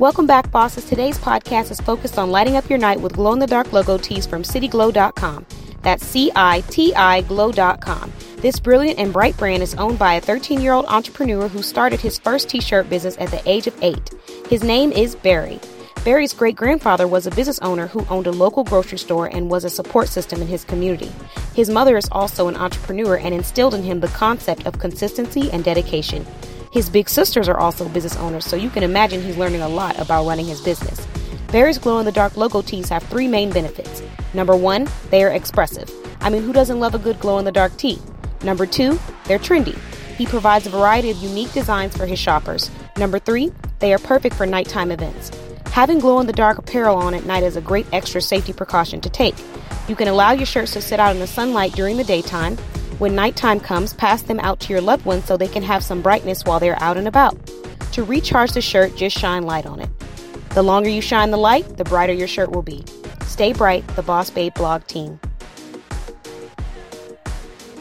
Welcome back, bosses. Today's podcast is focused on lighting up your night with glow-in-the-dark logo tees from Citiglow.com. That's Citiglow.com. This brilliant and bright brand is owned by a 13-year-old entrepreneur who started his first t-shirt business at the age of 8. His name is Barry. Barry's great-grandfather was a business owner who owned a local grocery store and was a support system in his community. His mother is also an entrepreneur and instilled in him the concept of consistency and dedication. His big sisters are also business owners, so you can imagine he's learning a lot about running his business. Barry's glow-in-the-dark logo tees have 3 main benefits. Number 1, they are expressive. I mean, who doesn't love a good glow-in-the-dark tee? Number 2, they're trendy. He provides a variety of unique designs for his shoppers. Number 3, they are perfect for nighttime events. Having glow-in-the-dark apparel on at night is a great extra safety precaution to take. You can allow your shirts to sit out in the sunlight during the daytime. When nighttime comes, pass them out to your loved ones so they can have some brightness while they're out and about. To recharge the shirt, just shine light on it. The longer you shine the light, the brighter your shirt will be. Stay bright, the Boss Babe Blog team.